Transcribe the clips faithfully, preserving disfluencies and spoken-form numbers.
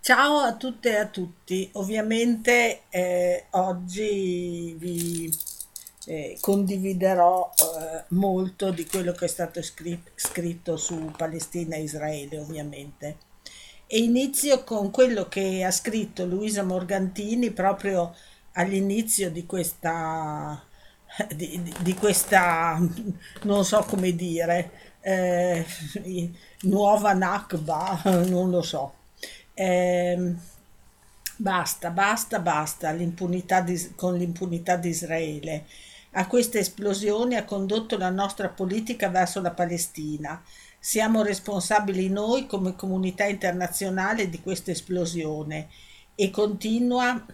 Ciao a tutte e a tutti, ovviamente eh, oggi vi eh, condividerò eh, molto di quello che è stato scritto, scritto su Palestina e Israele, ovviamente. E inizio con quello che ha scritto Luisa Morgantini proprio all'inizio di questa, di, di questa, non so come dire, Eh, nuova Nakba, non lo so, eh, basta, basta, basta l'impunità di, con l'impunità di Israele. A questa esplosione ha condotto la nostra politica verso la Palestina. Siamo responsabili noi come comunità internazionale di questa esplosione e continua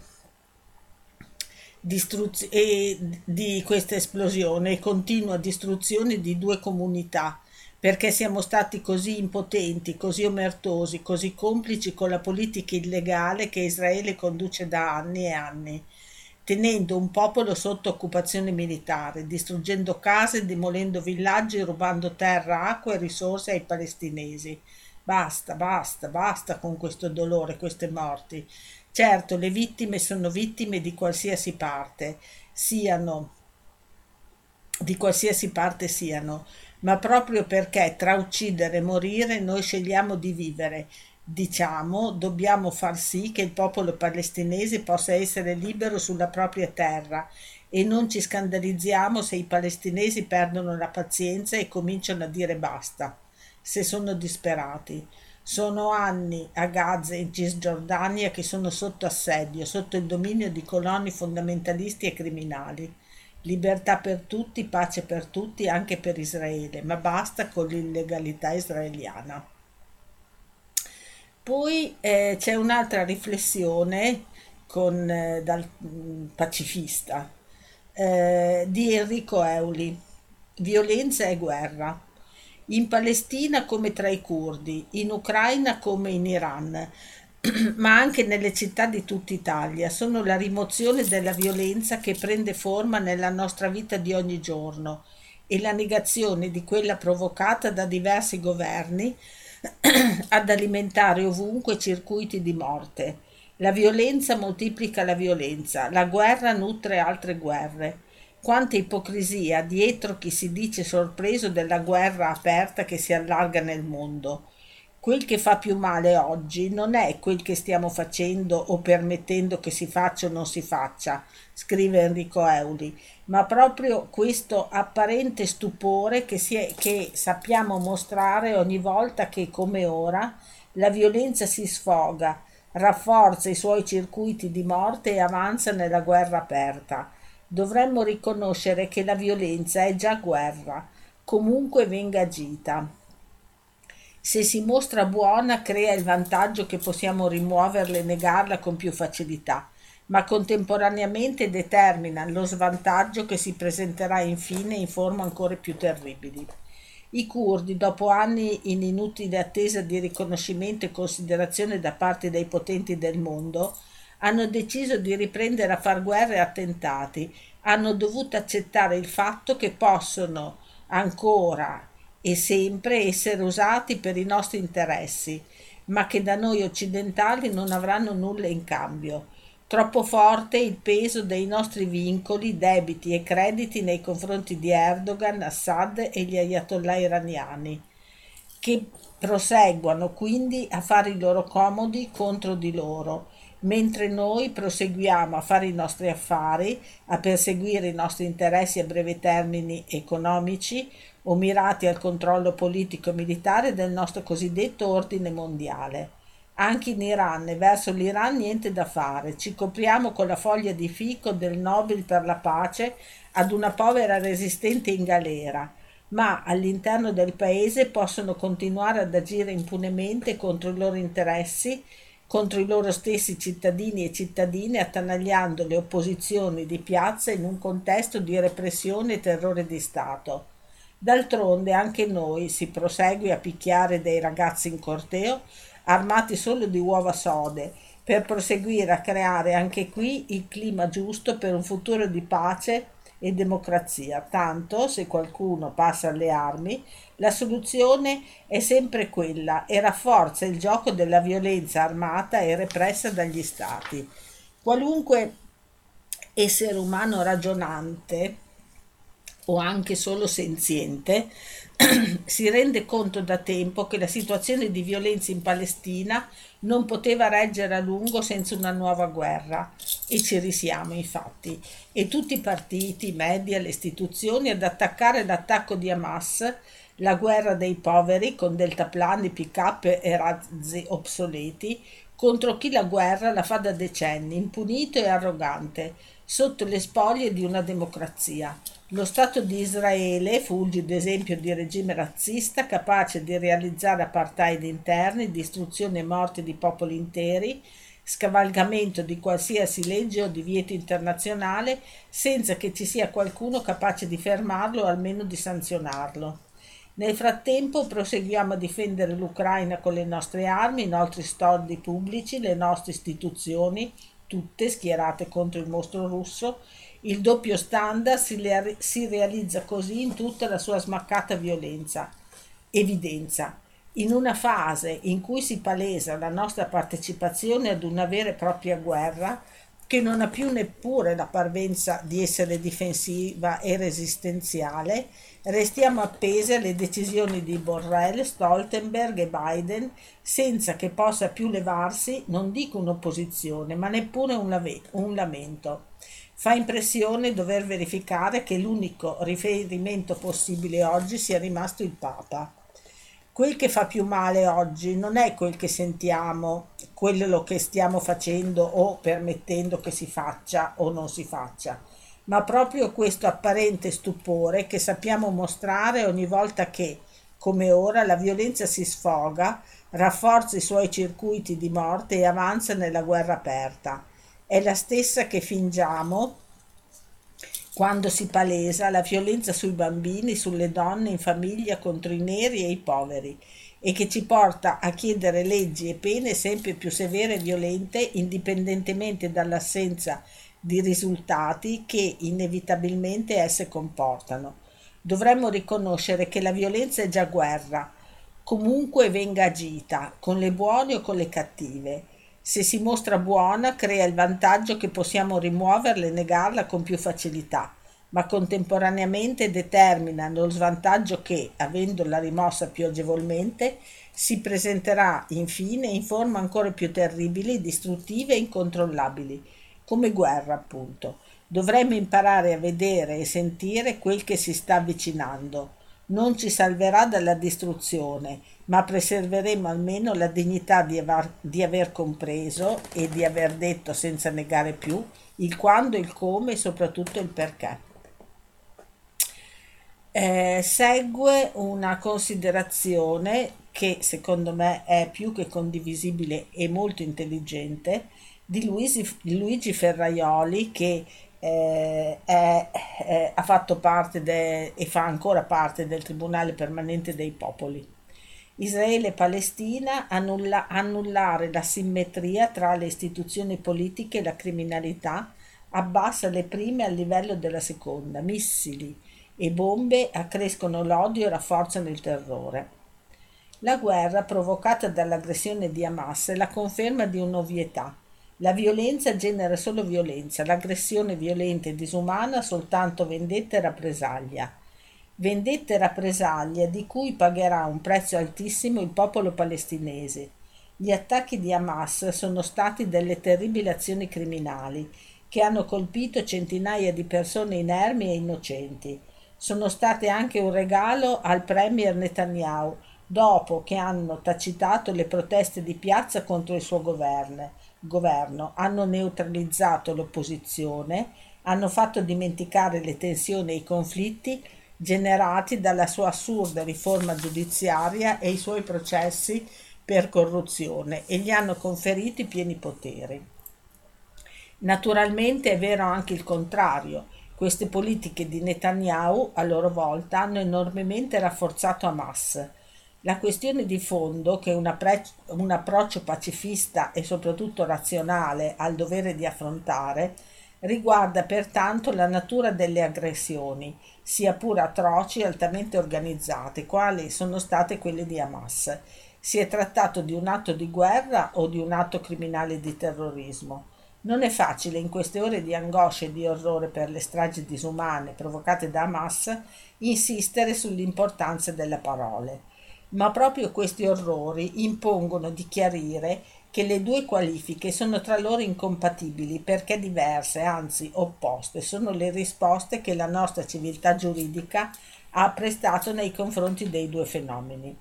distruz- e di questa esplosione e continua distruzione di due comunità, perché siamo stati così impotenti, così omertosi, così complici con la politica illegale che Israele conduce da anni e anni, tenendo un popolo sotto occupazione militare, distruggendo case, demolendo villaggi, rubando terra, acqua e risorse ai palestinesi. Basta, basta, basta con questo dolore, queste morti. Certo, le vittime sono vittime di qualsiasi parte, siano, di qualsiasi parte siano, ma proprio perché tra uccidere e morire noi scegliamo di vivere, diciamo, dobbiamo far sì che il popolo palestinese possa essere libero sulla propria terra e non ci scandalizziamo se i palestinesi perdono la pazienza e cominciano a dire basta, se sono disperati. Sono anni a Gaza e in Cisgiordania che sono sotto assedio, sotto il dominio di coloni fondamentalisti e criminali. Libertà per tutti, pace per tutti, anche per Israele, ma basta con l'illegalità israeliana. Poi eh, c'è un'altra riflessione con, eh, dal pacifista eh, di Enrico Euli, violenza e guerra. In Palestina come tra i curdi, in Ucraina come in Iran, ma anche nelle città di tutta Italia, sono la rimozione della violenza che prende forma nella nostra vita di ogni giorno e la negazione di quella provocata da diversi governi ad alimentare ovunque circuiti di morte. La violenza moltiplica la violenza, la guerra nutre altre guerre. Quanta ipocrisia dietro chi si dice sorpreso della guerra aperta che si allarga nel mondo. Quel che fa più male oggi non è quel che stiamo facendo o permettendo che si faccia o non si faccia, scrive Enrico Euli, ma proprio questo apparente stupore che, si è, che sappiamo mostrare ogni volta che, come ora, la violenza si sfoga, rafforza i suoi circuiti di morte e avanza nella guerra aperta. Dovremmo riconoscere che la violenza è già guerra, comunque venga agita. Se si mostra buona, crea il vantaggio che possiamo rimuoverla e negarla con più facilità, ma contemporaneamente determina lo svantaggio che si presenterà infine in forme ancora più terribili. I curdi, dopo anni in inutile attesa di riconoscimento e considerazione da parte dei potenti del mondo, hanno deciso di riprendere a far guerra e attentati, hanno dovuto accettare il fatto che possono ancora e sempre essere usati per i nostri interessi, ma che da noi occidentali non avranno nulla in cambio. Troppo forte il peso dei nostri vincoli, debiti e crediti nei confronti di Erdogan, Assad e gli ayatollah iraniani, che proseguono quindi a fare i loro comodi contro di loro, mentre noi proseguiamo a fare i nostri affari, a perseguire i nostri interessi a breve termine economici o mirati al controllo politico e militare del nostro cosiddetto ordine mondiale. Anche in Iran e verso l'Iran niente da fare, ci copriamo con la foglia di fico del Nobel per la pace ad una povera resistente in galera, ma all'interno del paese possono continuare ad agire impunemente contro i loro interessi, contro i loro stessi cittadini e cittadine, attanagliando le opposizioni di piazza in un contesto di repressione e terrore di Stato. D'altronde anche noi si prosegue a picchiare dei ragazzi in corteo, armati solo di uova sode, per proseguire a creare anche qui il clima giusto per un futuro di pace e democrazia, tanto se qualcuno passa alle armi la soluzione è sempre quella e rafforza il gioco della violenza armata e repressa dagli stati. Qualunque essere umano ragionante o anche solo senziente si rende conto da tempo che la situazione di violenza in Palestina non poteva reggere a lungo senza una nuova guerra, e ci risiamo infatti, e tutti i partiti, i media, le istituzioni ad attaccare l'attacco di Hamas, la guerra dei poveri con deltaplani, pick-up e razzi obsoleti, contro chi la guerra la fa da decenni, impunito e arrogante, sotto le spoglie di una democrazia. Lo Stato di Israele, fulgido esempio di regime razzista, capace di realizzare apartheid interni, distruzione e morte di popoli interi, scavalgamento di qualsiasi legge o divieto internazionale, senza che ci sia qualcuno capace di fermarlo o almeno di sanzionarlo. Nel frattempo proseguiamo a difendere l'Ucraina con le nostre armi, i nostri soldi pubblici, le nostre istituzioni, tutte schierate contro il mostro russo. Il doppio standard si, le, si realizza così in tutta la sua smaccata violenza, evidenza, in una fase in cui si palesa la nostra partecipazione ad una vera e propria guerra che non ha più neppure la parvenza di essere difensiva e resistenziale. Restiamo appese alle decisioni di Borrell, Stoltenberg e Biden, senza che possa più levarsi, non dico un'opposizione, ma neppure un, lave- un lamento. Fa impressione dover verificare che l'unico riferimento possibile oggi sia rimasto il Papa. Quel che fa più male oggi non è quel che sentiamo, quello che stiamo facendo o permettendo che si faccia o non si faccia, ma proprio questo apparente stupore che sappiamo mostrare ogni volta che, come ora, la violenza si sfoga, rafforza i suoi circuiti di morte e avanza nella guerra aperta. È la stessa che fingiamo quando si palesa la violenza sui bambini, sulle donne, in famiglia, contro i neri e i poveri, e che ci porta a chiedere leggi e pene sempre più severe e violente, indipendentemente dall'assenza di risultati che inevitabilmente esse comportano. Dovremmo riconoscere che la violenza è già guerra, comunque venga agita, con le buone o con le cattive. Se si mostra buona, crea il vantaggio che possiamo rimuoverla e negarla con più facilità, ma contemporaneamente determina lo svantaggio che, avendola rimossa più agevolmente, si presenterà infine in forme ancora più terribili, distruttive e incontrollabili, come guerra appunto. Dovremmo imparare a vedere e sentire quel che si sta avvicinando. Non ci salverà dalla distruzione, ma preserveremo almeno la dignità di aver, di aver compreso e di aver detto senza negare più il quando, il come e soprattutto il perché. Eh, segue una considerazione che secondo me è più che condivisibile e molto intelligente di Luigi, Luigi Ferrajoli, che Eh, eh, eh, ha fatto parte de, e fa ancora parte del Tribunale Permanente dei Popoli. Israele e Palestina, annulla, annullare la simmetria tra le istituzioni politiche e la criminalità, abbassa le prime al livello della seconda, missili e bombe accrescono l'odio e rafforzano il terrore. La guerra provocata dall'aggressione di Hamas è la conferma di un'ovvietà. La violenza genera solo violenza, l'aggressione violenta e disumana soltanto vendetta e rappresaglia. Vendetta e rappresaglia di cui pagherà un prezzo altissimo il popolo palestinese. Gli attacchi di Hamas sono stati delle terribili azioni criminali che hanno colpito centinaia di persone inermi e innocenti. Sono state anche un regalo al premier Netanyahu dopo che hanno tacitato le proteste di piazza contro il suo governo. Governo, hanno neutralizzato l'opposizione, hanno fatto dimenticare le tensioni e i conflitti generati dalla sua assurda riforma giudiziaria e i suoi processi per corruzione e gli hanno conferito i pieni poteri. Naturalmente è vero anche il contrario, queste politiche di Netanyahu a loro volta hanno enormemente rafforzato Hamas. La questione di fondo che una pre- un approccio pacifista e soprattutto razionale ha il dovere di affrontare Riguarda pertanto la natura delle aggressioni, sia pure atroci e altamente organizzate, quali sono state quelle di Hamas. Si è trattato di un atto di guerra o di un atto criminale di terrorismo. Non è facile in queste ore di angoscia e di orrore per le stragi disumane provocate da Hamas insistere sull'importanza delle parole. Ma proprio questi orrori impongono di chiarire che le due qualifiche sono tra loro incompatibili, perché diverse, anzi opposte, sono le risposte che la nostra civiltà giuridica ha prestato nei confronti dei due fenomeni.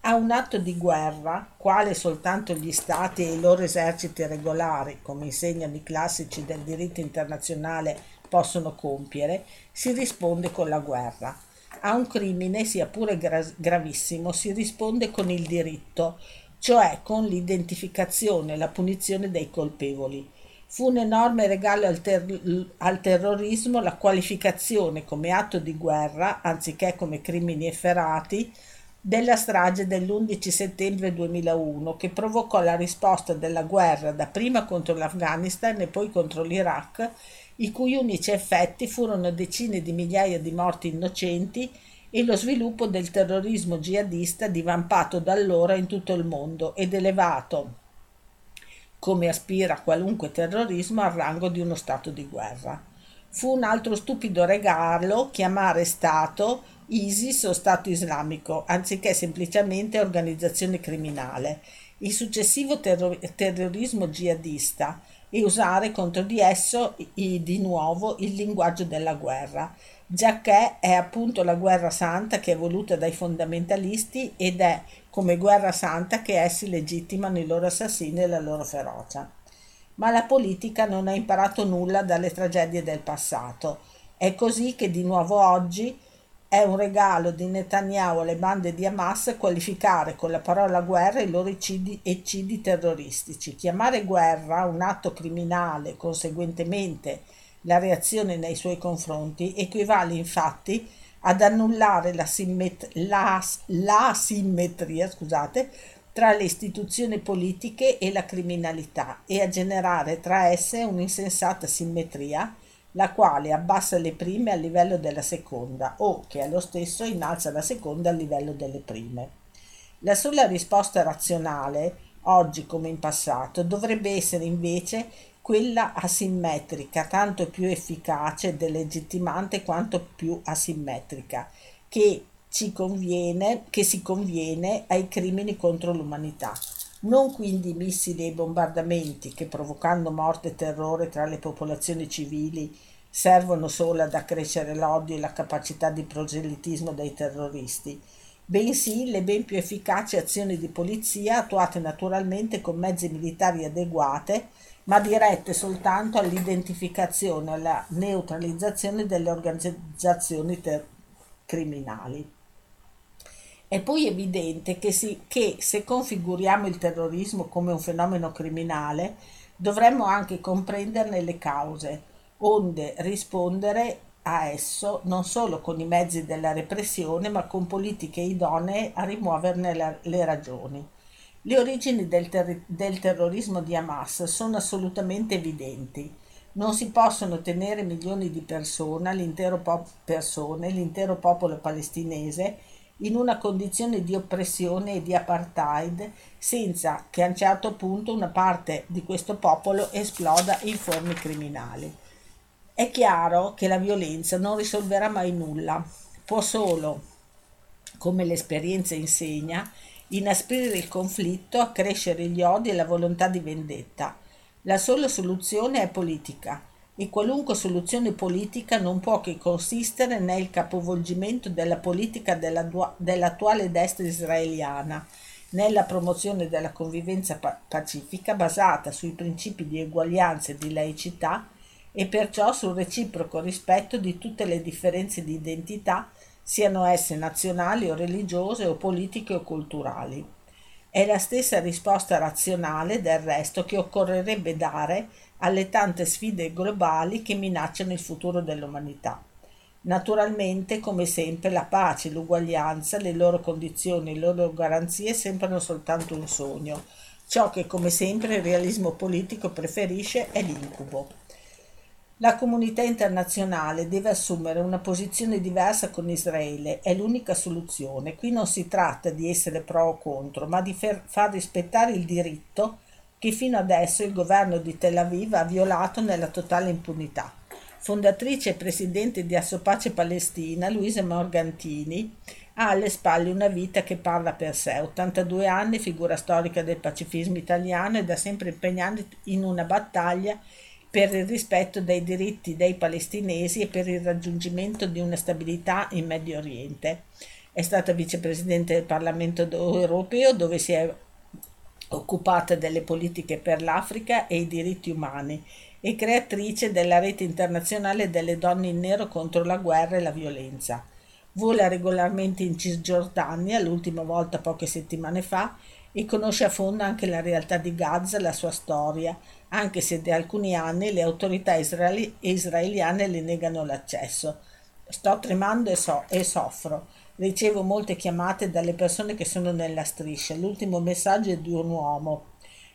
A un atto di guerra, quale soltanto gli stati e i loro eserciti regolari, come insegnano i classici del diritto internazionale, possono compiere, si risponde con la guerra. A un crimine, sia pure gra- gravissimo, si risponde con il diritto, cioè con l'identificazione e la punizione dei colpevoli. Fu un enorme regalo al, ter- al terrorismo la qualificazione come atto di guerra, anziché come crimini efferati, della strage dell'undici settembre duemilauno, che provocò la risposta della guerra dapprima contro l'Afghanistan e poi contro l'Iraq, i cui unici effetti furono decine di migliaia di morti innocenti e lo sviluppo del terrorismo jihadista divampato da allora in tutto il mondo ed elevato, come aspira qualunque terrorismo, al rango di uno stato di guerra. Fu un altro stupido regalo chiamare Stato ISIS o Stato Islamico, anziché semplicemente organizzazione criminale, il successivo terro- terrorismo jihadista, e usare contro di esso i, di nuovo il linguaggio della guerra, giacché è appunto la guerra santa che è voluta dai fondamentalisti ed è come guerra santa che essi legittimano i loro assassini e la loro ferocia. Ma la politica non ha imparato nulla dalle tragedie del passato. È così che di nuovo oggi è un regalo di Netanyahu alle bande di Hamas qualificare con la parola guerra i loro eccidi terroristici. Chiamare guerra un atto criminale, conseguentemente la reazione nei suoi confronti, equivale infatti ad annullare la, simmet- la, la simmetria, scusate, tra le istituzioni politiche e la criminalità, e a generare tra esse un'insensata simmetria, la quale abbassa le prime al livello della seconda o, che allo stesso, innalza la seconda al livello delle prime. La sola risposta razionale, oggi come in passato, dovrebbe essere invece quella asimmetrica, tanto più efficace e delegittimante quanto più asimmetrica, che ci conviene, che si conviene ai crimini contro l'umanità. Non quindi missili e bombardamenti che, provocando morte e terrore tra le popolazioni civili, servono solo ad accrescere l'odio e la capacità di proselitismo dei terroristi, bensì le ben più efficaci azioni di polizia, attuate naturalmente con mezzi militari adeguate, ma dirette soltanto all'identificazione e alla neutralizzazione delle organizzazioni ter- criminali. È poi evidente che, sì, che se configuriamo il terrorismo come un fenomeno criminale, dovremmo anche comprenderne le cause, onde rispondere a esso non solo con i mezzi della repressione, ma con politiche idonee a rimuoverne la, le ragioni. Le origini del, ter- del terrorismo di Hamas sono assolutamente evidenti. Non si possono tenere milioni di persone, l'intero, po- persone, l'intero popolo palestinese, in una condizione di oppressione e di apartheid, senza che a un certo punto una parte di questo popolo esploda in forme criminali. È chiaro che la violenza non risolverà mai nulla, può solo, come l'esperienza insegna, inasprire il conflitto, accrescere gli odi e la volontà di vendetta. La sola soluzione è politica, e qualunque soluzione politica non può che consistere nel capovolgimento della politica della, dell'attuale destra israeliana, nella promozione della convivenza pacifica basata sui principi di eguaglianza e di laicità, e perciò sul reciproco rispetto di tutte le differenze di identità, siano esse nazionali o religiose o politiche o culturali. È la stessa risposta razionale, del resto, che occorrerebbe dare alle tante sfide globali che minacciano il futuro dell'umanità. Naturalmente, come sempre, la pace, l'uguaglianza, le loro condizioni, le loro garanzie sembrano soltanto un sogno. Ciò che, come sempre, il realismo politico preferisce è l'incubo. La comunità internazionale deve assumere una posizione diversa con Israele, è l'unica soluzione. Qui non si tratta di essere pro o contro, ma di fer- far rispettare il diritto che fino adesso il governo di Tel Aviv ha violato nella totale impunità. Fondatrice e presidente di Assopace Palestina, Luisa Morgantini ha alle spalle una vita che parla per sé. ottantadue anni, figura storica del pacifismo italiano e da sempre impegnata in una battaglia per il rispetto dei diritti dei palestinesi e per il raggiungimento di una stabilità in Medio Oriente. È stata vicepresidente del Parlamento europeo, dove si è occupata delle politiche per l'Africa e i diritti umani, e creatrice della rete internazionale delle donne in nero contro la guerra e la violenza. Vola regolarmente in Cisgiordania, l'ultima volta poche settimane fa, e conosce a fondo anche la realtà di Gaza e la sua storia, anche se da alcuni anni le autorità israeli- israeliane le negano l'accesso. Sto tremando e, so- e soffro. Ricevo molte chiamate dalle persone che sono nella striscia. L'ultimo messaggio è di un uomo.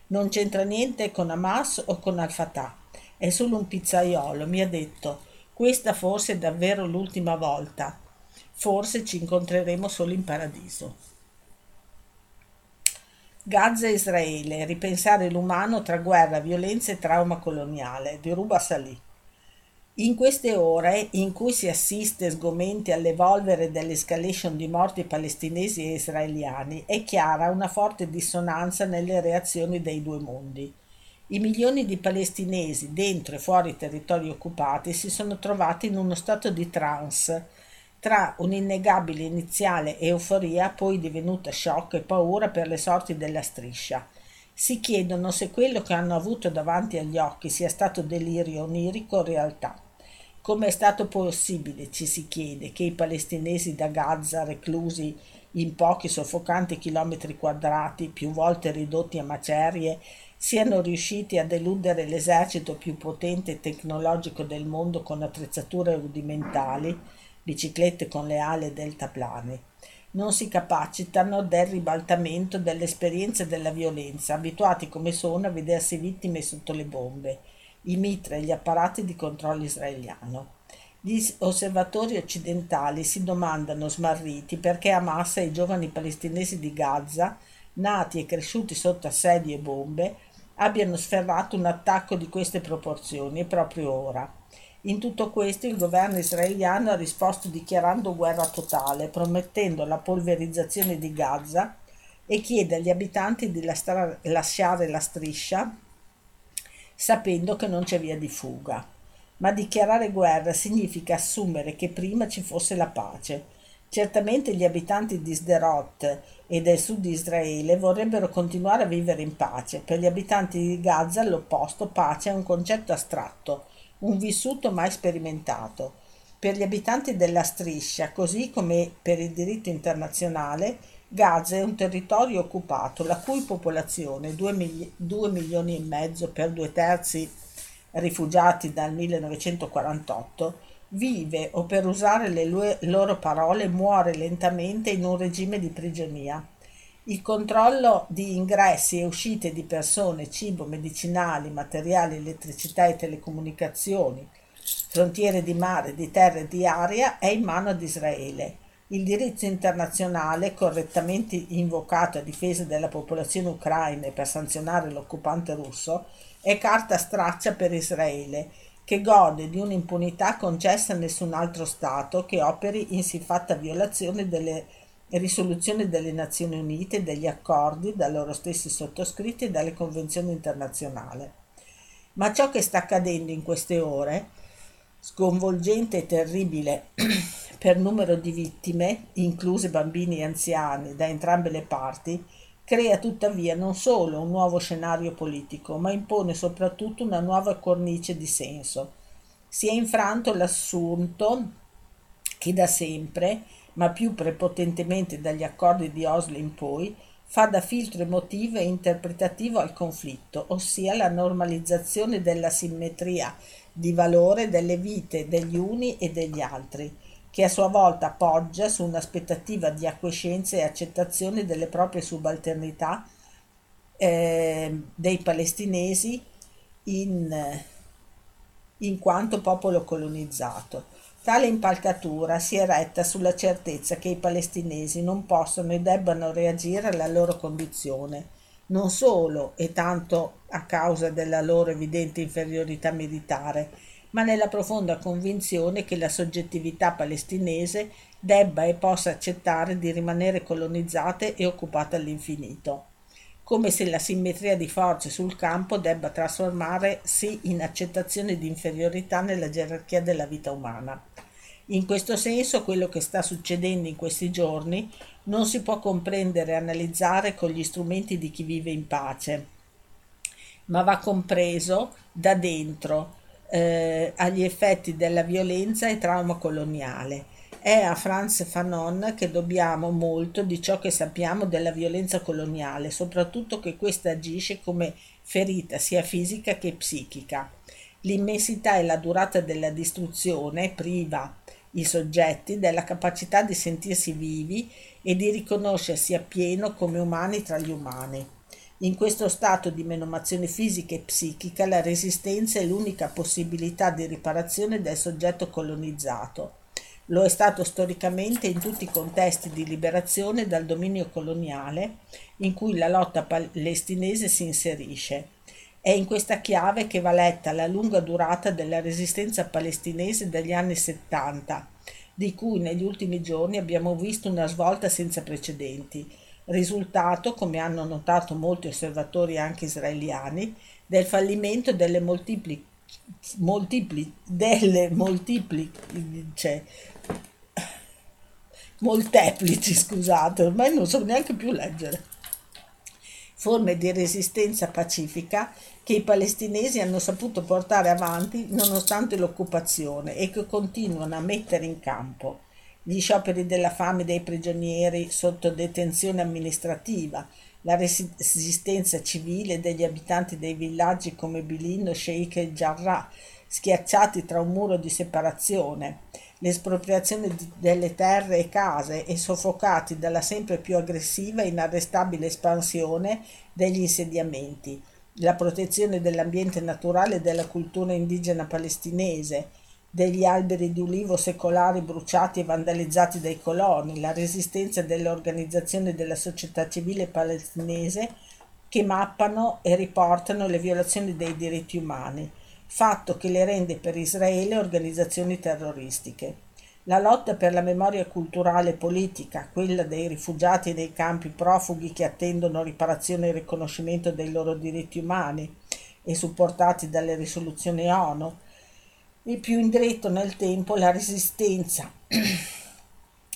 Non c'entra niente con Hamas o con Al-Fatah. È solo un pizzaiolo. Mi ha detto, questa forse è davvero l'ultima volta. Forse ci incontreremo solo in paradiso. Gaza e Israele, ripensare l'umano tra guerra, violenza e trauma coloniale, di Ruba Salì. In queste ore in cui si assiste sgomenti all'evolvere dell'escalation di morti palestinesi e israeliani, è chiara una forte dissonanza nelle reazioni dei due mondi. I milioni di palestinesi dentro e fuori i territori occupati si sono trovati in uno stato di trance, tra un'innegabile iniziale euforia, poi divenuta shock e paura per le sorti della striscia. Si chiedono se quello che hanno avuto davanti agli occhi sia stato delirio onirico o realtà. Come è stato possibile, ci si chiede, che i palestinesi da Gaza, reclusi in pochi soffocanti chilometri quadrati, più volte ridotti a macerie, siano riusciti ad eludere l'esercito più potente e tecnologico del mondo con attrezzature rudimentali, biciclette con le ali deltaplane. Non si capacitano del ribaltamento dell'esperienza della violenza, abituati come sono a vedersi vittime sotto le bombe, i mitra e gli apparati di controllo israeliano. Gli osservatori occidentali si domandano smarriti perché Hamas e i giovani palestinesi di Gaza, nati e cresciuti sotto assedi e bombe, abbiano sferrato un attacco di queste proporzioni e proprio ora. In tutto questo il governo israeliano ha risposto dichiarando guerra totale, promettendo la polverizzazione di Gaza e chiede agli abitanti di lastra- lasciare la striscia sapendo che non c'è via di fuga. Ma dichiarare guerra significa assumere che prima ci fosse la pace. Certamente gli abitanti di Sderot e del sud di Israele vorrebbero continuare a vivere in pace. Per gli abitanti di Gaza l'opposto, pace, è un concetto astratto, un vissuto mai sperimentato. Per gli abitanti della striscia, così come per il diritto internazionale, Gaza è un territorio occupato, la cui popolazione, due milioni e mezzo per due terzi rifugiati dal millenovecentoquarantotto, vive, o per usare le loro parole, muore lentamente in un regime di prigionia. Il controllo di ingressi e uscite di persone, cibo, medicinali, materiali, elettricità e telecomunicazioni, frontiere di mare, di terra e di aria è in mano ad Israele. Il diritto internazionale, correttamente invocato a difesa della popolazione ucraina e per sanzionare l'occupante russo, è carta straccia per Israele, che gode di un'impunità concessa a nessun altro Stato che operi in siffatta violazione delle risoluzione delle Nazioni Unite e degli accordi da loro stessi sottoscritti e dalle convenzioni internazionali. Ma ciò che sta accadendo in queste ore, sconvolgente e terribile per numero di vittime, incluse bambini e anziani, da entrambe le parti, crea tuttavia non solo un nuovo scenario politico, ma impone soprattutto una nuova cornice di senso. Si è infranto l'assunto che da sempre, ma più prepotentemente dagli accordi di Oslo in poi, fa da filtro emotivo e interpretativo al conflitto, ossia la normalizzazione della simmetria di valore delle vite degli uni e degli altri, che a sua volta poggia su un'aspettativa di acquiescenza e accettazione delle proprie subalternità eh, dei palestinesi in... in quanto popolo colonizzato. Tale impalcatura si è retta sulla certezza che i palestinesi non possono e debbano reagire alla loro condizione, non solo e tanto a causa della loro evidente inferiorità militare, ma nella profonda convinzione che la soggettività palestinese debba e possa accettare di rimanere colonizzate e occupate all'infinito, come se la simmetria di forze sul campo debba trasformarsi in accettazione di inferiorità nella gerarchia della vita umana. In questo senso, quello che sta succedendo in questi giorni non si può comprendere e analizzare con gli strumenti di chi vive in pace, ma va compreso da dentro, eh, agli effetti della violenza e trauma coloniale. È a Franz Fanon che dobbiamo molto di ciò che sappiamo della violenza coloniale, soprattutto che questa agisce come ferita sia fisica che psichica. L'immensità e la durata della distruzione priva i soggetti della capacità di sentirsi vivi e di riconoscersi appieno come umani tra gli umani. In questo stato di menomazione fisica e psichica, la resistenza è l'unica possibilità di riparazione del soggetto colonizzato. Lo è stato storicamente in tutti i contesti di liberazione dal dominio coloniale in cui la lotta palestinese si inserisce. È in questa chiave che va letta la lunga durata della resistenza palestinese dagli anni settanta, di cui negli ultimi giorni abbiamo visto una svolta senza precedenti, risultato, come hanno notato molti osservatori anche israeliani, del fallimento delle moltipli moltipli delle moltiplice molteplici, scusate, ormai non so neanche più leggere, forme di resistenza pacifica che i palestinesi hanno saputo portare avanti nonostante l'occupazione e che continuano a mettere in campo. Gli scioperi della fame dei prigionieri sotto detenzione amministrativa, la resistenza civile degli abitanti dei villaggi come Bilin, Sheikh e Jarrah, schiacciati tra un muro di separazione, l'espropriazione delle terre e case e soffocati dalla sempre più aggressiva e inarrestabile espansione degli insediamenti, la protezione dell'ambiente naturale e della cultura indigena palestinese, degli alberi di ulivo secolari bruciati e vandalizzati dai coloni, la resistenza delle organizzazioni della società civile palestinese che mappano e riportano le violazioni dei diritti umani, fatto che le rende per Israele organizzazioni terroristiche. La lotta per la memoria culturale e politica, quella dei rifugiati nei campi profughi che attendono riparazione e riconoscimento dei loro diritti umani e supportati dalle risoluzioni ONU, e più indiretto nel tempo la resistenza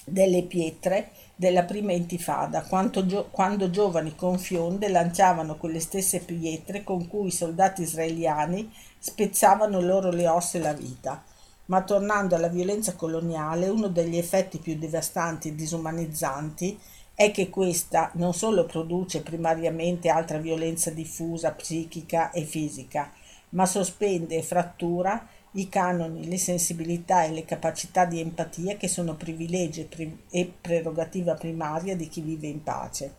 delle pietre della prima intifada, quando, gio- quando giovani con fionde lanciavano quelle stesse pietre con cui i soldati israeliani spezzavano loro le ossa e la vita. Ma tornando alla violenza coloniale, uno degli effetti più devastanti e disumanizzanti è che questa non solo produce primariamente altra violenza diffusa, psichica e fisica, ma sospende e frattura i canoni, le sensibilità e le capacità di empatia che sono privilegio e prerogativa primaria di chi vive in pace.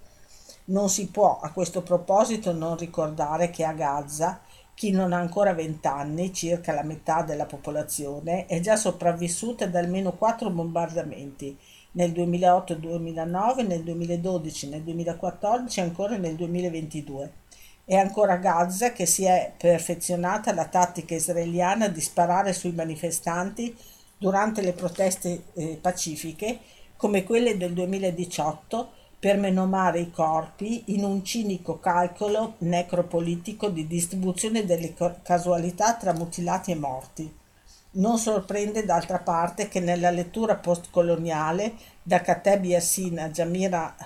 Non si può a questo proposito non ricordare che a Gaza chi non ha ancora vent'anni, circa la metà della popolazione, è già sopravvissuta ad almeno quattro bombardamenti nel duemilaotto duemilanove, nel duemiladodici, nel duemilaquattordici e ancora nel duemilaventidue. È ancora Gaza che si è perfezionata la tattica israeliana di sparare sui manifestanti durante le proteste eh, pacifiche, come quelle del duemiladiciotto, per menomare i corpi in un cinico calcolo necropolitico di distribuzione delle casualità tra mutilati e morti. Non sorprende d'altra parte che nella lettura postcoloniale da Kateb Yacine a Djamila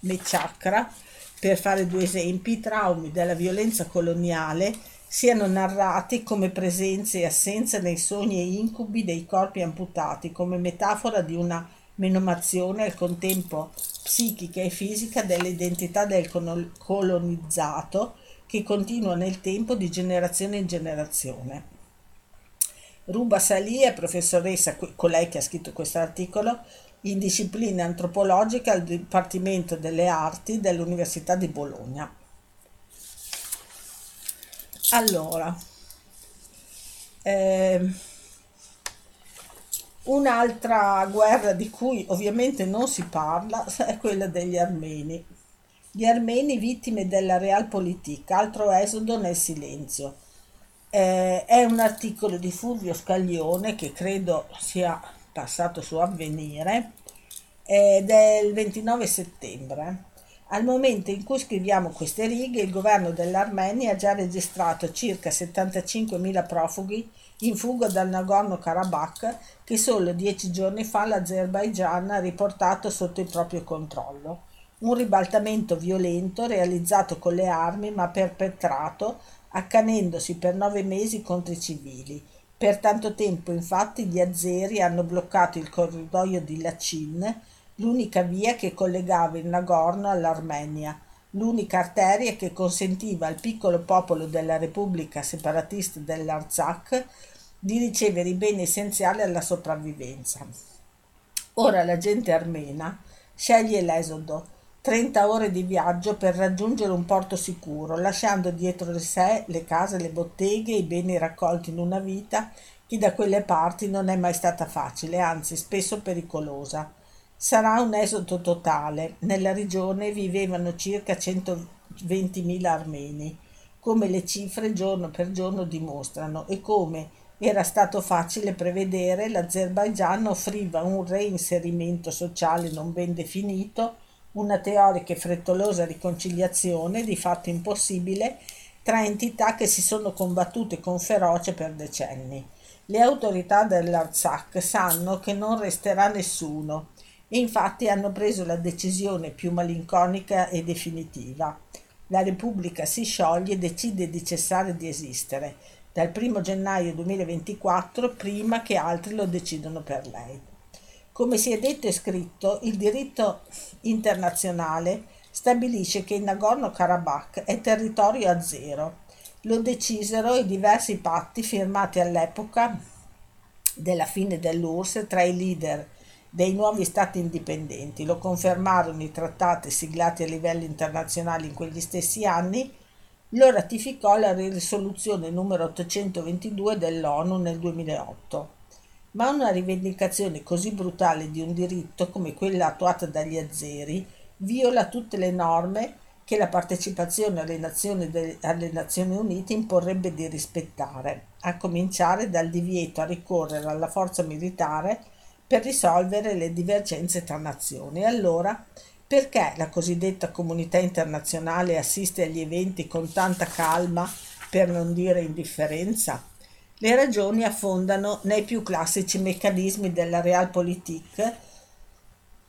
Mechakra, per fare due esempi, i traumi della violenza coloniale siano narrati come presenza e assenza nei sogni e incubi dei corpi amputati, come metafora di una menomazione al contempo psichica e fisica dell'identità del colonizzato che continua nel tempo di generazione in generazione. Ruba Salì è professoressa, colei che ha scritto questo articolo, in disciplina antropologica al Dipartimento delle Arti dell'Università di Bologna. Allora, Eh, un'altra guerra di cui ovviamente non si parla è quella degli armeni. Gli armeni vittime della Realpolitik, altro esodo nel silenzio. Eh, è un articolo di Fulvio Scaglione che credo sia passato su Avvenire, eh, del ventinove settembre. Al momento in cui scriviamo queste righe, il governo dell'Armenia ha già registrato circa settantacinquemila profughi in fuga dal Nagorno Karabakh, che solo dieci giorni fa l'Azerbaigian ha riportato sotto il proprio controllo. Un ribaltamento violento realizzato con le armi, ma perpetrato accanendosi per nove mesi contro i civili. Per tanto tempo, infatti, gli azeri hanno bloccato il corridoio di Lachin, l'unica via che collegava il Nagorno all'Armenia, l'unica arteria che consentiva al piccolo popolo della Repubblica separatista dell'Artsakh di ricevere i beni essenziali alla sopravvivenza. Ora la gente armena sceglie l'esodo, trenta ore di viaggio per raggiungere un porto sicuro, lasciando dietro di sé le case, le botteghe, i beni raccolti in una vita che da quelle parti non è mai stata facile, anzi spesso pericolosa. Sarà un esodo totale. Nella regione vivevano circa centoventimila armeni, come le cifre giorno per giorno dimostrano, e come era stato facile prevedere, l'Azerbaigian offriva un reinserimento sociale non ben definito, una teorica e frettolosa riconciliazione, di fatto impossibile, tra entità che si sono combattute con ferocia per decenni. Le autorità dell'Artsakh sanno che non resterà nessuno, e infatti hanno preso la decisione più malinconica e definitiva. La Repubblica si scioglie e decide di cessare di esistere dal primo gennaio duemilaventiquattro, prima che altri lo decidano per lei. Come si è detto e scritto, il diritto internazionale stabilisce che il Nagorno Karabakh è territorio azero. Lo decisero i diversi patti firmati all'epoca della fine dell'U R S S tra i leader dei nuovi stati indipendenti, lo confermarono i trattati siglati a livello internazionale in quegli stessi anni, lo ratificò la risoluzione numero ottocentoventidue dell'ONU nel duemilaotto. Ma una rivendicazione così brutale di un diritto come quella attuata dagli azeri viola tutte le norme che la partecipazione alle Nazioni, de- alle Nazioni Unite imporrebbe di rispettare, a cominciare dal divieto a ricorrere alla forza militare per risolvere le divergenze tra nazioni. Allora, perché la cosiddetta comunità internazionale assiste agli eventi con tanta calma, per non dire indifferenza? Le ragioni affondano nei più classici meccanismi della Realpolitik,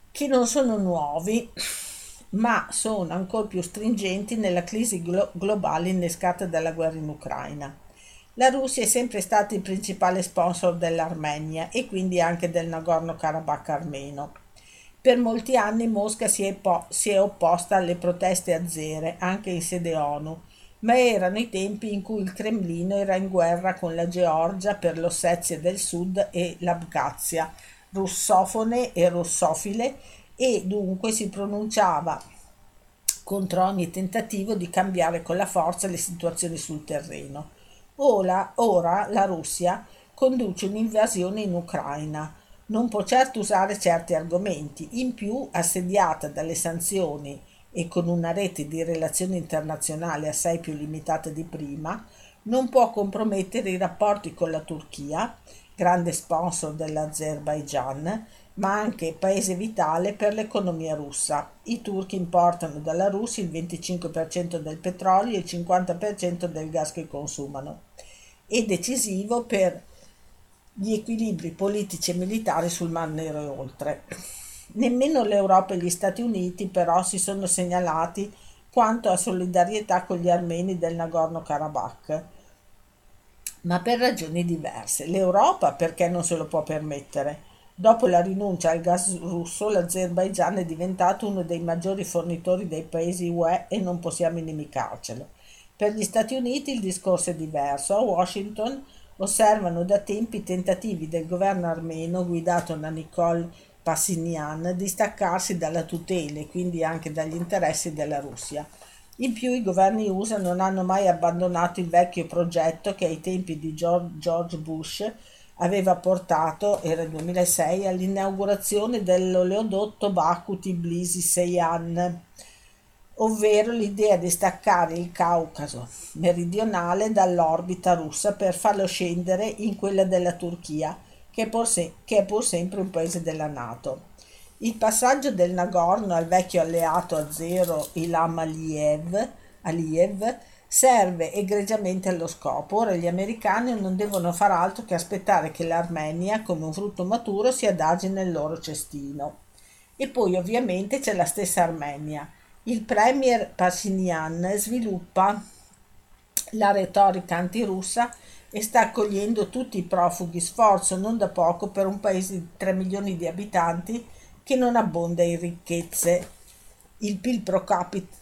che non sono nuovi, ma sono ancora più stringenti nella crisi glo- globale innescata dalla guerra in Ucraina. La Russia è sempre stata il principale sponsor dell'Armenia e quindi anche del Nagorno-Karabakh armeno. Per molti anni Mosca si è, po- si è opposta alle proteste azere, anche in sede ONU, ma erano i tempi in cui il Cremlino era in guerra con la Georgia per l'Ossetia del Sud e l'Abkhazia, russofone e russofile, e dunque si pronunciava contro ogni tentativo di cambiare con la forza le situazioni sul terreno. Ora, ora la Russia conduce un'invasione in Ucraina, non può certo usare certi argomenti, in più assediata dalle sanzioni e con una rete di relazioni internazionali assai più limitata di prima, non può compromettere i rapporti con la Turchia, grande sponsor dell'Azerbaigian, ma anche paese vitale per l'economia russa. I turchi importano dalla Russia il venticinque per cento del petrolio e il cinquanta per cento del gas che consumano. È decisivo per gli equilibri politici e militari sul Mar Nero e oltre. Nemmeno l'Europa e gli Stati Uniti però si sono segnalati quanto a solidarietà con gli armeni del Nagorno-Karabakh, ma per ragioni diverse. L'Europa perché non se lo può permettere. Dopo la rinuncia al gas russo, l'Azerbaigian è diventato uno dei maggiori fornitori dei paesi U E e non possiamo inimicarcelo. Per gli Stati Uniti il discorso è diverso. A Washington osservano da tempo i tentativi del governo armeno, guidato da Nikol Pashinyan, di staccarsi dalla tutela e quindi anche dagli interessi della Russia. In più i governi U S A non hanno mai abbandonato il vecchio progetto che ai tempi di George Bush aveva portato, era il duemilasei, all'inaugurazione dell'oleodotto Baku-Tbilisi-Ceyhan, ovvero l'idea di staccare il Caucaso meridionale dall'orbita russa per farlo scendere in quella della Turchia, che è pur, se- che è pur sempre un paese della NATO. Il passaggio del Nagorno al vecchio alleato azero Ilham Aliyev, Aliyev serve egregiamente allo scopo. Ora gli americani non devono far altro che aspettare che l'Armenia, come un frutto maturo, si adagi nel loro cestino. E poi ovviamente c'è la stessa Armenia. Il premier Pashinyan sviluppa la retorica antirussa e sta accogliendo tutti i profughi, sforzo non da poco per un paese di tre milioni di abitanti che non abbonda in ricchezze. Il P I L pro capite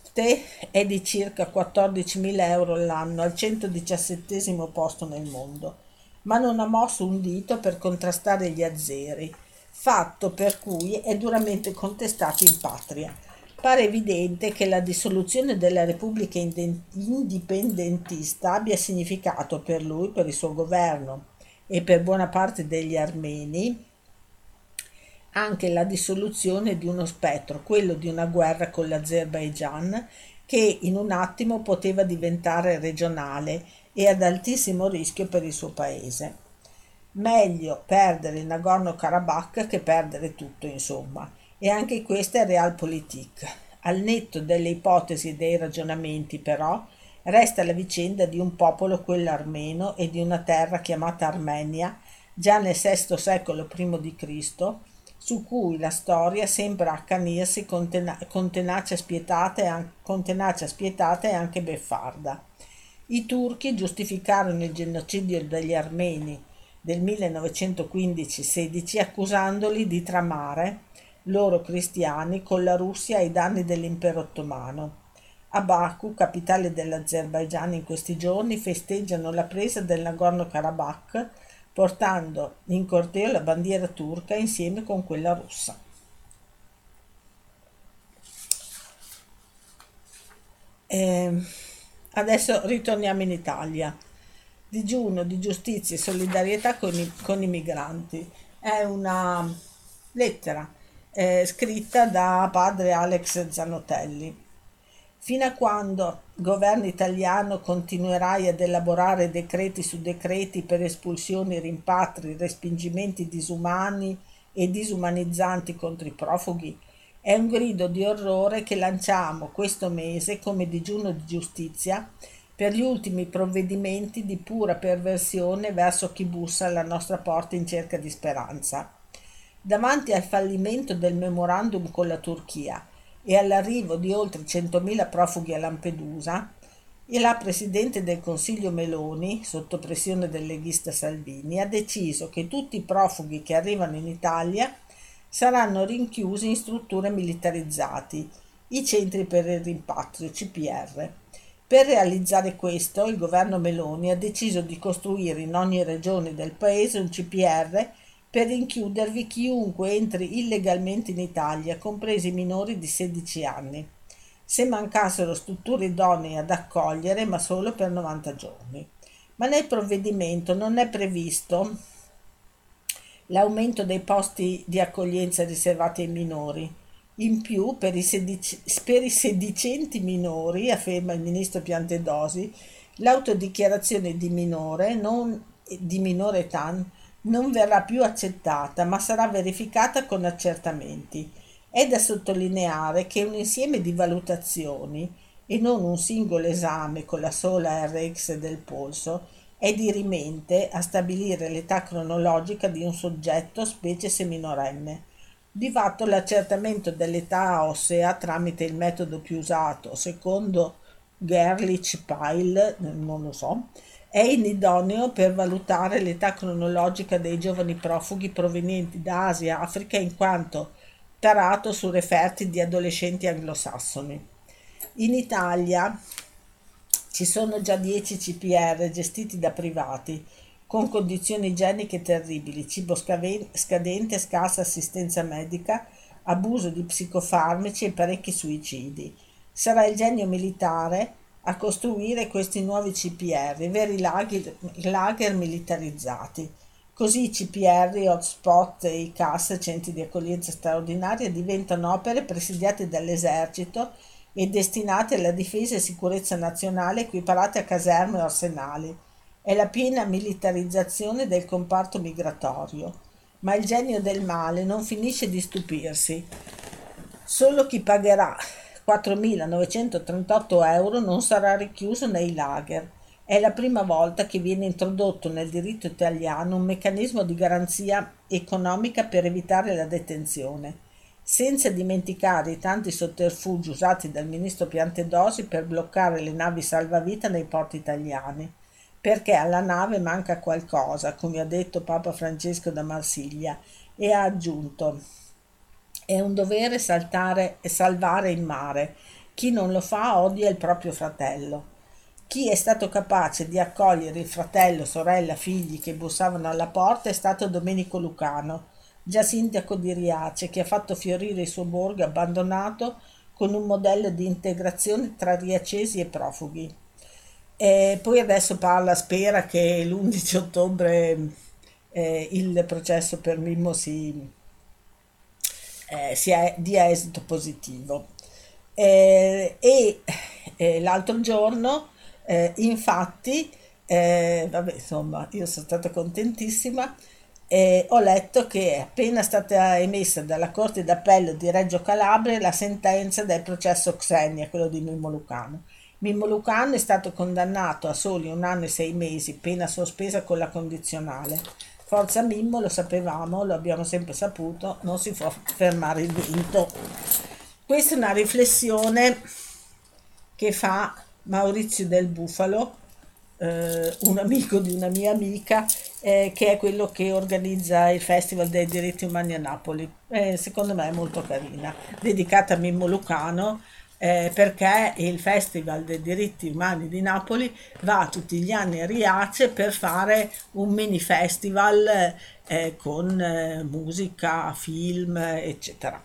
è di circa quattordicimila euro l'anno, al centodiciassettesimo posto nel mondo, ma non ha mosso un dito per contrastare gli azeri, fatto per cui è duramente contestato in patria. Pare evidente che la dissoluzione della Repubblica indipendentista abbia significato per lui, per il suo governo e per buona parte degli armeni, anche la dissoluzione di uno spettro, quello di una guerra con l'Azerbaigian, che in un attimo poteva diventare regionale e ad altissimo rischio per il suo paese. Meglio perdere il Nagorno Karabakh che perdere tutto, insomma. E anche questa è Realpolitik. Al netto delle ipotesi e dei ragionamenti, però, resta la vicenda di un popolo, quello armeno, e di una terra chiamata Armenia, già nel sesto secolo prima di Cristo, su cui la storia sembra accanirsi con, tena- con, tenacia spietata e an- con tenacia spietata e anche beffarda. I turchi giustificarono il genocidio degli armeni del millenovecentoquindici sedici accusandoli di tramare, loro cristiani, con la Russia ai danni dell'impero ottomano. A Baku, capitale dell'Azerbaigian, in questi giorni festeggiano la presa del Nagorno Karabakh, portando in corteo la bandiera turca insieme con quella russa. Eh, adesso ritorniamo in Italia. Digiuno di giustizia e solidarietà con i, con i migranti. È una lettera eh, scritta da padre Alex Zanotelli. Fino a quando il governo italiano continuerà ad elaborare decreti su decreti per espulsioni, rimpatri, respingimenti disumani e disumanizzanti contro i profughi, è un grido di orrore che lanciamo questo mese come digiuno di giustizia per gli ultimi provvedimenti di pura perversione verso chi bussa alla nostra porta in cerca di speranza. Davanti al fallimento del memorandum con la Turchia e all'arrivo di oltre centomila profughi a Lampedusa, e la Presidente del Consiglio Meloni, sotto pressione del leghista Salvini, ha deciso che tutti i profughi che arrivano in Italia saranno rinchiusi in strutture militarizzate, i centri per il rimpatrio, C P R. Per realizzare questo, il governo Meloni ha deciso di costruire in ogni regione del paese un C P R per rinchiudervi chiunque entri illegalmente in Italia, compresi i minori di sedici anni, se mancassero strutture idonee ad accogliere, ma solo per novanta giorni. Ma nel provvedimento non è previsto l'aumento dei posti di accoglienza riservati ai minori. In più, per i, sedici, per i sedicenti minori, afferma il ministro Piantedosi, l'autodichiarazione di minore, non, di minore età, non verrà più accettata, ma sarà verificata con accertamenti. È da sottolineare che un insieme di valutazioni e non un singolo esame con la sola R X del polso è dirimente a stabilire l'età cronologica di un soggetto, specie se minorenne. Di fatto l'accertamento dell'età ossea tramite il metodo più usato, secondo Gerlich-Pyle, non lo so, è inidoneo per valutare l'età cronologica dei giovani profughi provenienti da Asia e Africa, in quanto tarato su referti di adolescenti anglosassoni. In Italia ci sono già dieci C P R gestiti da privati, con condizioni igieniche terribili, cibo scadente, scarsa assistenza medica, abuso di psicofarmaci e parecchi suicidi. Sarà il genio militare a costruire questi nuovi C P R, veri lager, lager militarizzati. Così i C P R, hotspot e i C A S, centri di accoglienza straordinaria, diventano opere presidiate dall'esercito e destinate alla difesa e sicurezza nazionale, equiparate a caserme o arsenali. È la piena militarizzazione del comparto migratorio. Ma il genio del male non finisce di stupirsi. Solo chi pagherà quattromilanovecentottrentotto euro non sarà richiuso nei lager. È la prima volta che viene introdotto nel diritto italiano un meccanismo di garanzia economica per evitare la detenzione, senza dimenticare i tanti sotterfugi usati dal ministro Piantedosi per bloccare le navi salvavita nei porti italiani, perché alla nave manca qualcosa, come ha detto Papa Francesco da Marsiglia, e ha aggiunto: è un dovere saltare e salvare il mare. Chi non lo fa odia il proprio fratello. Chi è stato capace di accogliere il fratello, sorella, figli che bussavano alla porta è stato Domenico Lucano, già sindaco di Riace, che ha fatto fiorire il suo borgo abbandonato con un modello di integrazione tra riacesi e profughi. E poi adesso parla, spera che l'undici ottobre eh, il processo per Mimmo si... Eh, sia di esito positivo. Eh, e eh, l'altro giorno, eh, infatti, eh, vabbè, insomma, io sono stata contentissima, eh, ho letto che è appena stata emessa dalla Corte d'Appello di Reggio Calabria la sentenza del processo Xenia, quello di Mimmo Lucano. Mimmo Lucano è stato condannato a soli un anno e sei mesi, pena sospesa con la condizionale. Forza Mimmo, lo sapevamo, lo abbiamo sempre saputo, non si può fermare il vento. Questa è una riflessione che fa Maurizio Del Bufalo, eh, un amico di una mia amica, eh, che è quello che organizza il Festival dei diritti umani a Napoli. Eh, secondo me è molto carina, dedicata a Mimmo Lucano, eh, perché il Festival dei diritti umani di Napoli va tutti gli anni a Riace per fare un mini festival eh, con eh, musica, film, eccetera.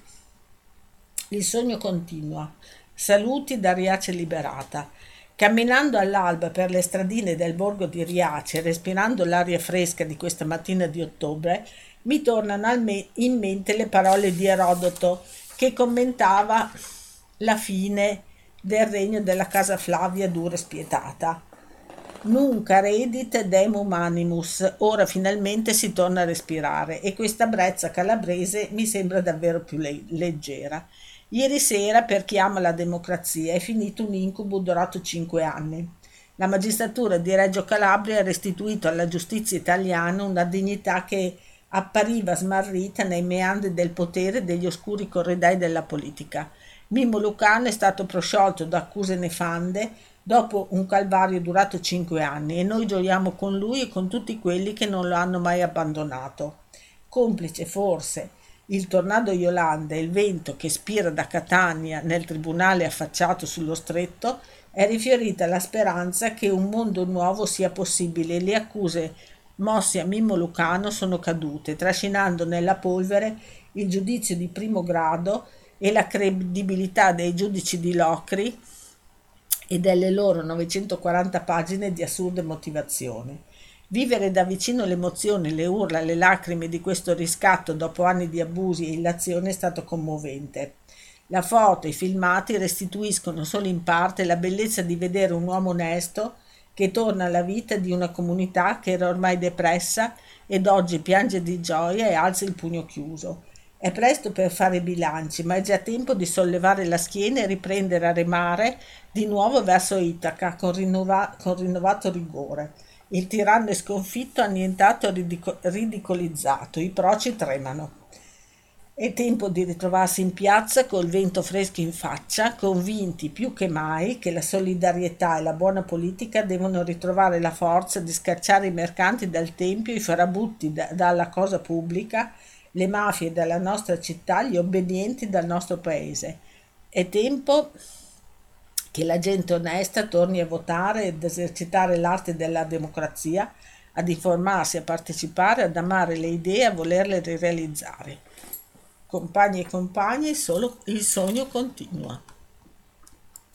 Il sogno continua. Saluti da Riace liberata. Camminando all'alba per le stradine del borgo di Riace, respirando l'aria fresca di questa mattina di ottobre, mi tornano in mente le parole di Erodoto, che commentava la fine del regno della casa Flavia dura e spietata. Nunca redit demum animus, ora finalmente si torna a respirare e questa brezza calabrese mi sembra davvero più le- leggera. Ieri sera, per chi ama la democrazia, è finito un incubo durato cinque anni. La magistratura di Reggio Calabria ha restituito alla giustizia italiana una dignità che appariva smarrita nei meandri del potere e degli oscuri corridoi della politica. Mimmo Lucano è stato prosciolto da accuse nefande dopo un calvario durato cinque anni e noi gioiamo con lui e con tutti quelli che non lo hanno mai abbandonato. Complice forse il tornado Yolanda e il vento che spira da Catania nel tribunale affacciato sullo stretto, è rifiorita la speranza che un mondo nuovo sia possibile e le accuse mosse a Mimmo Lucano sono cadute, trascinando nella polvere il giudizio di primo grado e la credibilità dei giudici di Locri e delle loro novecentoquaranta pagine di assurde motivazioni. Vivere da vicino le emozioni, le urla, le lacrime di questo riscatto dopo anni di abusi e illazione è stato commovente. La foto e i filmati restituiscono solo in parte la bellezza di vedere un uomo onesto che torna alla vita di una comunità che era ormai depressa ed oggi piange di gioia e alza il pugno chiuso. È presto per fare bilanci, ma è già tempo di sollevare la schiena e riprendere a remare di nuovo verso Itaca con, rinnova- con rinnovato rigore. Il tiranno è sconfitto, annientato e ridico- ridicolizzato. I proci tremano. È tempo di ritrovarsi in piazza col vento fresco in faccia, convinti più che mai che la solidarietà e la buona politica devono ritrovare la forza di scacciare i mercanti dal tempio, i farabutti da- dalla cosa pubblica, le mafie dalla nostra città, gli obbedienti dal nostro paese. È tempo che la gente onesta torni a votare ed esercitare l'arte della democrazia, ad informarsi, a partecipare, ad amare le idee, a volerle realizzare. Compagni e compagni, solo il sogno continua.